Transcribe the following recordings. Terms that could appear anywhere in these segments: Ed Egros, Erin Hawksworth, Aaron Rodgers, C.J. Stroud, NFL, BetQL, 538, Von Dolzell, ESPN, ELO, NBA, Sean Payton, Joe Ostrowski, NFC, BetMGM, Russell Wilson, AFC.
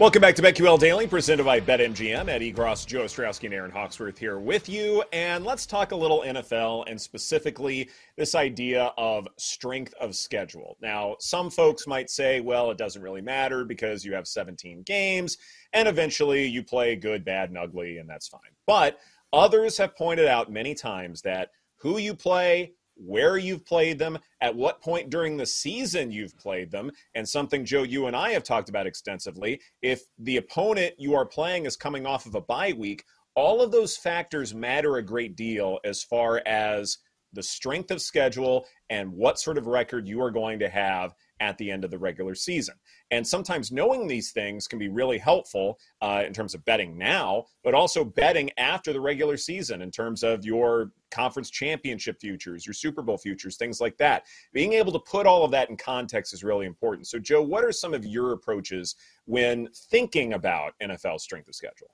Welcome back to BetQL Daily, presented by BetMGM. Ed Egros, Joe Ostrowski, and Erin Hawksworth here with you. And let's talk a little NFL and specifically this idea of strength of schedule. Now, some folks might say, well, it doesn't really matter because you have 17 games and eventually you play good, bad, and ugly, and that's fine. But others have pointed out many times that who you play, where you've played them, at what point during the season you've played them, and something, Joe, you and I have talked about extensively, if the opponent you are playing is coming off of a bye week, all of those factors matter a great deal as far as the strength of schedule and what sort of record you are going to have at the end of the regular season. And sometimes knowing these things can be really helpful in terms of betting now, but also betting after the regular season in terms of your conference championship futures, your Super Bowl futures, things like that. Being able to put all of that in context is really important. So, Joe, what are some of your approaches when thinking about NFL strength of schedule?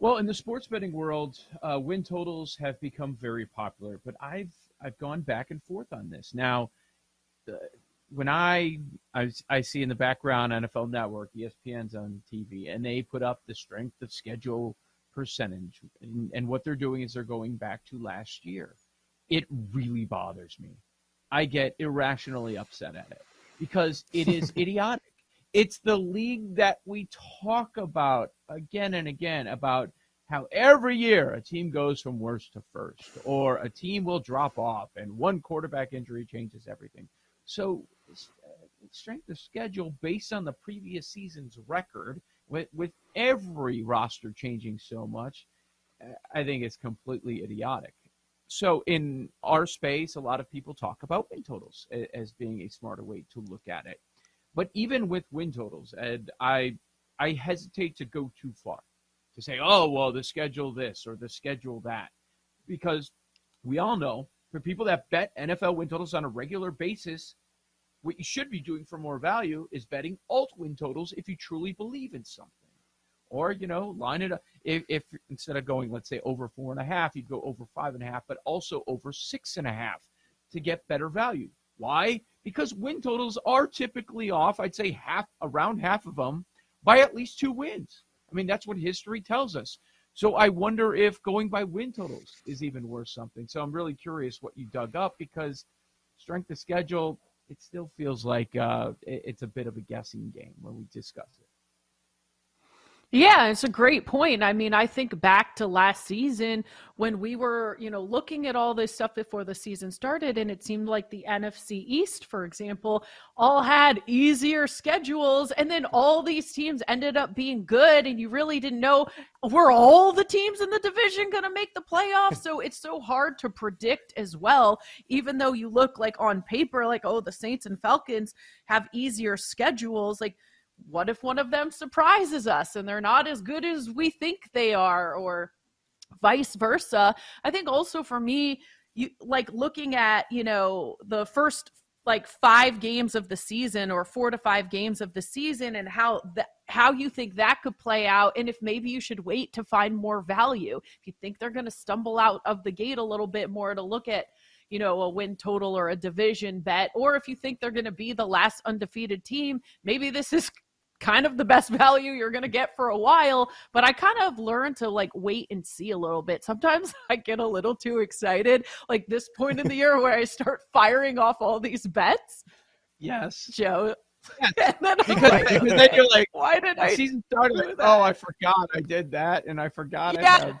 Well, in the sports betting world, win totals have become very popular, but I've gone back and forth on this. Now, when I see in the background NFL Network, ESPN's on TV, and they put up the strength of schedule percentage, and what they're doing is they're going back to last year. It really bothers me. I get irrationally upset at it because it is idiotic. It's the league that we talk about again and again about how every year a team goes from worst to first, or a team will drop off and one quarterback injury changes everything. So strength of schedule based on the previous season's record, with every roster changing so much, I think it's completely idiotic. So in our space, a lot of people talk about win totals as being a smarter way to look at it. But even with win totals, Ed, I hesitate to go too far to say, oh, well, the schedule this or the schedule that, because we all know for people that bet NFL win totals on a regular basis, what you should be doing for more value is betting alt win totals if you truly believe in something. Or, you know, line it up. If instead of going, let's say, over 4.5, you'd go over 5.5, but also over 6.5 to get better value. Why? Because win totals are typically off, I'd say around half of them, by at least 2 wins. I mean, that's what history tells us. So I wonder if going by win totals is even worth something. So I'm really curious what you dug up, because strength of schedule, it still feels like it's a bit of a guessing game when we discuss it. Yeah, it's a great point. I mean, I think back to last season when we were, you know, looking at all this stuff before the season started, and it seemed like the NFC East, for example, all had easier schedules, and then all these teams ended up being good, and you really didn't know, were all the teams in the division going to make the playoffs? So it's so hard to predict as well, even though you look like on paper, like, oh, the Saints and Falcons have easier schedules. Like, what if one of them surprises us and they're not as good as we think they are, or vice versa? I think also for me, you like looking at, you know, the first like 5 games of the season or 4 to 5 games of the season and how you think that could play out, and if maybe you should wait to find more value. If you think they're going to stumble out of the gate a little bit more, to look at, you know, a win total or a division bet, or if you think they're going to be the last undefeated team, maybe this is kind of the best value you're going to get for a while. But I kind of learned to like wait and see a little bit. Sometimes I get a little too excited, like this point in the year where I start firing off all these bets. Yes, Joe. Yes. And then because then you're like, why did I? Season started. Like, oh, I forgot I did that, and I forgot I had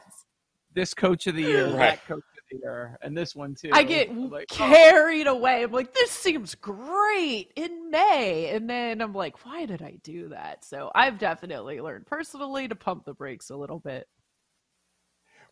this coach of the year, right. That coach. Here, and this one too. I get like, carried away. I'm like, this seems great in May, and then I'm like, why did I do that? So I've definitely learned personally to pump the brakes a little bit.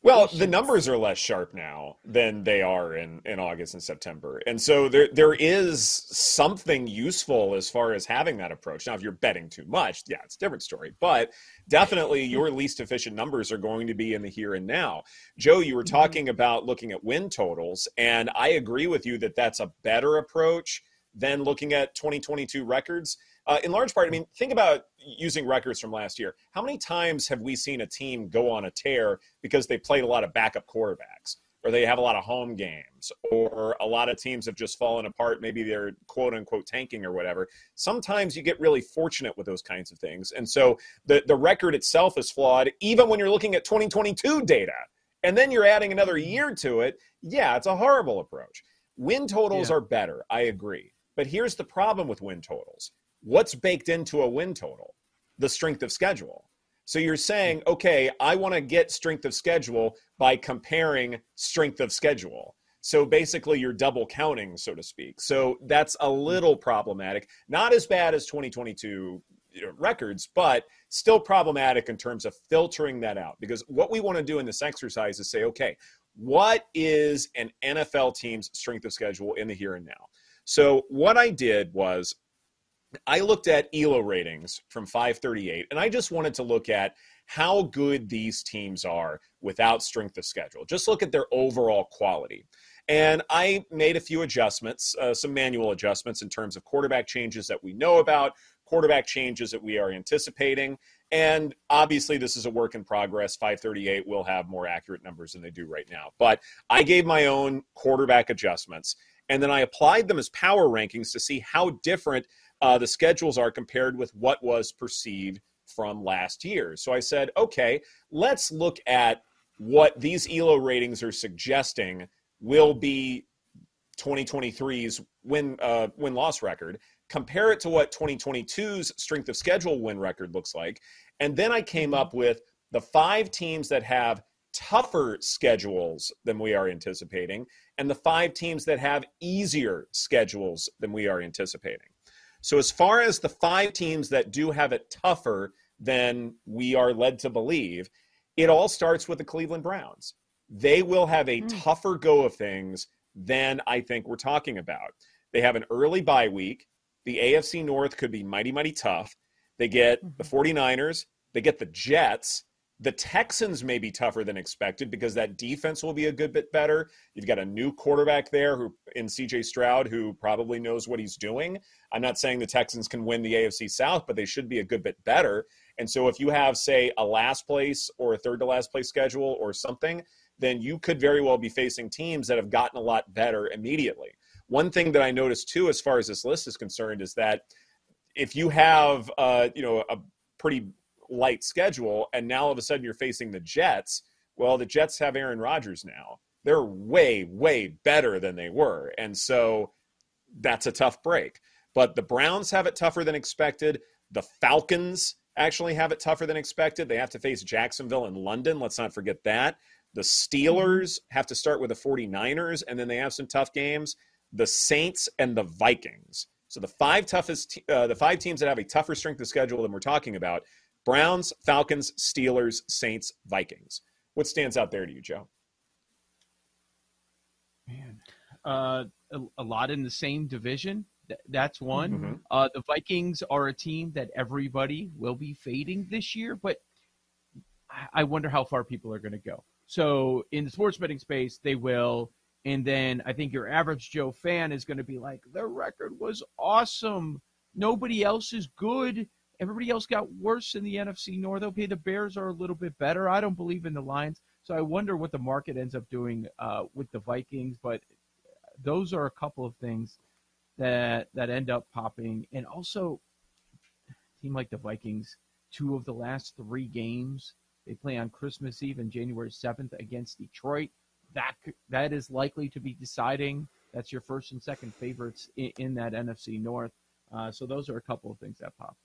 Well, the numbers are less sharp now than they are in August and September. And so there is something useful as far as having that approach. Now, if you're betting too much, yeah, it's a different story. But definitely your least efficient numbers are going to be in the here and now. Joe, you were talking about looking at win totals, and I agree with you that that's a better approach than looking at 2022 records. In large part, I mean, think about using records from last year. How many times have we seen a team go on a tear because they played a lot of backup quarterbacks? or they have a lot of home games, or a lot of teams have just fallen apart. Maybe they're quote-unquote tanking or whatever. Sometimes you get really fortunate with those kinds of things. And so the record itself is flawed, even when you're looking at 2022 data. And then you're adding another year to it. Yeah, it's a horrible approach. Win totals are better. I agree. But here's the problem with win totals. What's baked into a win total? The strength of schedule. So you're saying, okay, I want to get strength of schedule by comparing strength of schedule. So basically you're double counting, so to speak. So that's a little problematic. Not as bad as 2022 records, but still problematic in terms of filtering that out. Because what we want to do in this exercise is say, okay, what is an NFL team's strength of schedule in the here and now? So what I did was I looked at ELO ratings from 538, and I just wanted to look at how good these teams are without strength of schedule. Just look at their overall quality. And I made a few adjustments, some manual adjustments in terms of quarterback changes that we know about, quarterback changes that we are anticipating. And obviously this is a work in progress. 538 will have more accurate numbers than they do right now. But I gave my own quarterback adjustments, and then I applied them as power rankings to see how different the schedules are compared with what was perceived from last year. So I said, okay, let's look at what these ELO ratings are suggesting will be 2023's win-loss record, compare it to what 2022's strength of schedule win record looks like, and then I came up with the 5 teams that have tougher schedules than we are anticipating and the 5 teams that have easier schedules than we are anticipating. So as far as the 5 teams that do have it tougher than we are led to believe, it all starts with the Cleveland Browns. They will have a tougher go of things than I think we're talking about. They have an early bye week. The AFC North could be mighty, mighty tough. They get the 49ers. They get the Jets. The Texans may be tougher than expected because that defense will be a good bit better. You've got a new quarterback there in C.J. Stroud who probably knows what he's doing. I'm not saying the Texans can win the AFC South, but they should be a good bit better. And so if you have, say, a last place or a third to last place schedule or something, then you could very well be facing teams that have gotten a lot better immediately. One thing that I noticed, too, as far as this list is concerned, is that if you have a pretty – light schedule, and now all of a sudden you're facing the Jets. Well, the Jets have Aaron Rodgers now. They're way, way better than they were. And so that's a tough break. But the Browns have it tougher than expected. The Falcons actually have it tougher than expected. They have to face Jacksonville and London. Let's not forget that. The Steelers have to start with the 49ers, and then they have some tough games. The Saints and the Vikings. So the 5 teams that have a tougher strength of schedule than we're talking about: Browns, Falcons, Steelers, Saints, Vikings. What stands out there to you, Joe? Man, a lot in the same division. That's one. Mm-hmm. The Vikings are a team that everybody will be fading this year, but I wonder how far people are going to go. So in the sports betting space, they will. And then I think your average Joe fan is going to be like, their record was awesome. Nobody else is good. Everybody else got worse in the NFC North. Okay, the Bears are a little bit better. I don't believe in the Lions. So I wonder what the market ends up doing with the Vikings. But those are a couple of things that end up popping. And also, a team like the Vikings, 2 of the last 3 games, they play on Christmas Eve and January 7th against Detroit. That is likely to be deciding. That's your first and second favorites in that NFC North. So those are a couple of things that pop.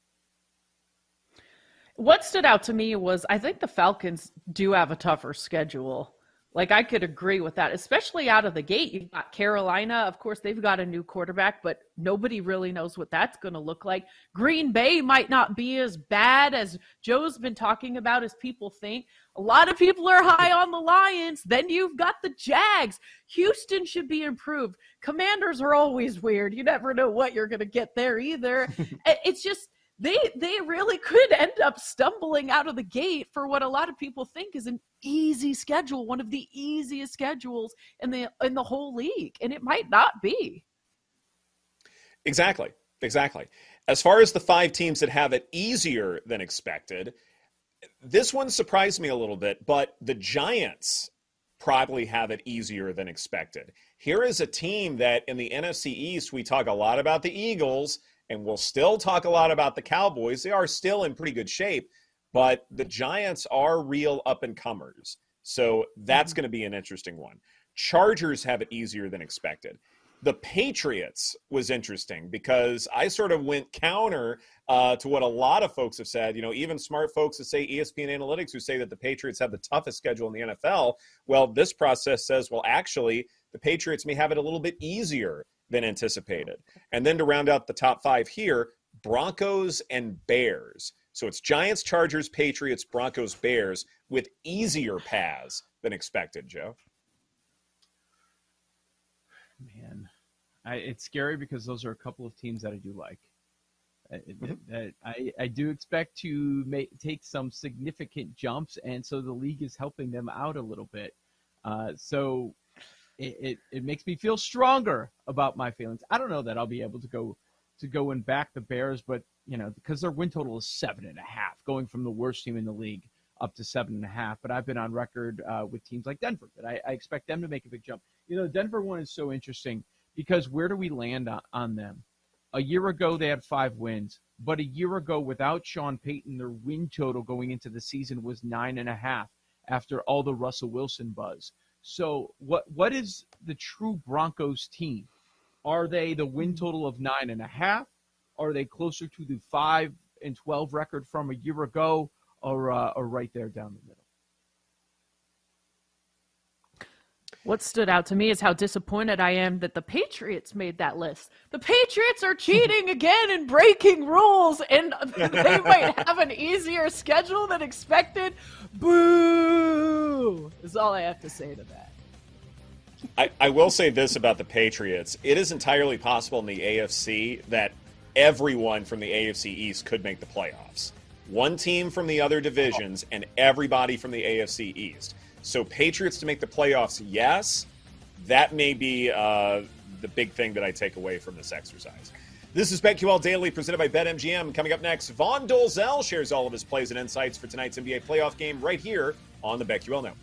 What stood out to me was I think the Falcons do have a tougher schedule. Like, I could agree with that, especially out of the gate. You've got Carolina. Of course, they've got a new quarterback, but nobody really knows what that's going to look like. Green Bay might not be as bad as Joe's been talking about as people think. A lot of people are high on the Lions. Then you've got the Jags. Houston should be improved. Commanders are always weird. You never know what you're going to get there either. It's just... They really could end up stumbling out of the gate for what a lot of people think is an easy schedule, one of the easiest schedules in the whole league, and it might not be. Exactly. As far as the 5 teams that have it easier than expected, this one surprised me a little bit, but the Giants probably have it easier than expected. Here is a team that in the NFC East, we talk a lot about the Eagles, and we'll still talk a lot about the Cowboys. They are still in pretty good shape, but the Giants are real up-and-comers. So that's going to be an interesting one. Chargers have it easier than expected. The Patriots was interesting because I sort of went counter to what a lot of folks have said, you know, even smart folks that say ESPN Analytics who say that the Patriots have the toughest schedule in the NFL. Well, this process says, well, actually, the Patriots may have it a little bit easier than anticipated. And then to round out the top five here, Broncos and Bears. So it's Giants, Chargers, Patriots, Broncos, Bears with easier paths than expected, Joe. Man, it's scary because those are a couple of teams that I do like. I do expect to take some significant jumps, and so the league is helping them out a little bit. So it makes me feel stronger about my feelings. I don't know that I'll be able to go and back the Bears, but you know, because their win total is 7.5, going from the worst team in the league up to 7.5. But I've been on record with teams like Denver that I expect them to make a big jump. You know, the Denver one is so interesting because where do we land on them? A year ago, they had 5 wins, but a year ago without Sean Payton, their win total going into the season was 9.5 after all the Russell Wilson buzz. So what is the true Broncos team? Are they the win total of 9.5? Are they closer to the 5-12 record from a year ago or right there down the middle? What stood out to me is how disappointed I am that the Patriots made that list. The Patriots are cheating again and breaking rules, and they might have an easier schedule than expected. Boo! Is all I have to say to that. I will say this about the Patriots. It is entirely possible in the AFC that everyone from the AFC East could make the playoffs. One team from the other divisions and everybody from the AFC East. So Patriots to make the playoffs, yes, that may be the big thing that I take away from this exercise. This is BetQL Daily presented by BetMGM. Coming up next, Von Dolzell shares all of his plays and insights for tonight's NBA playoff game right here on the BetQL Network.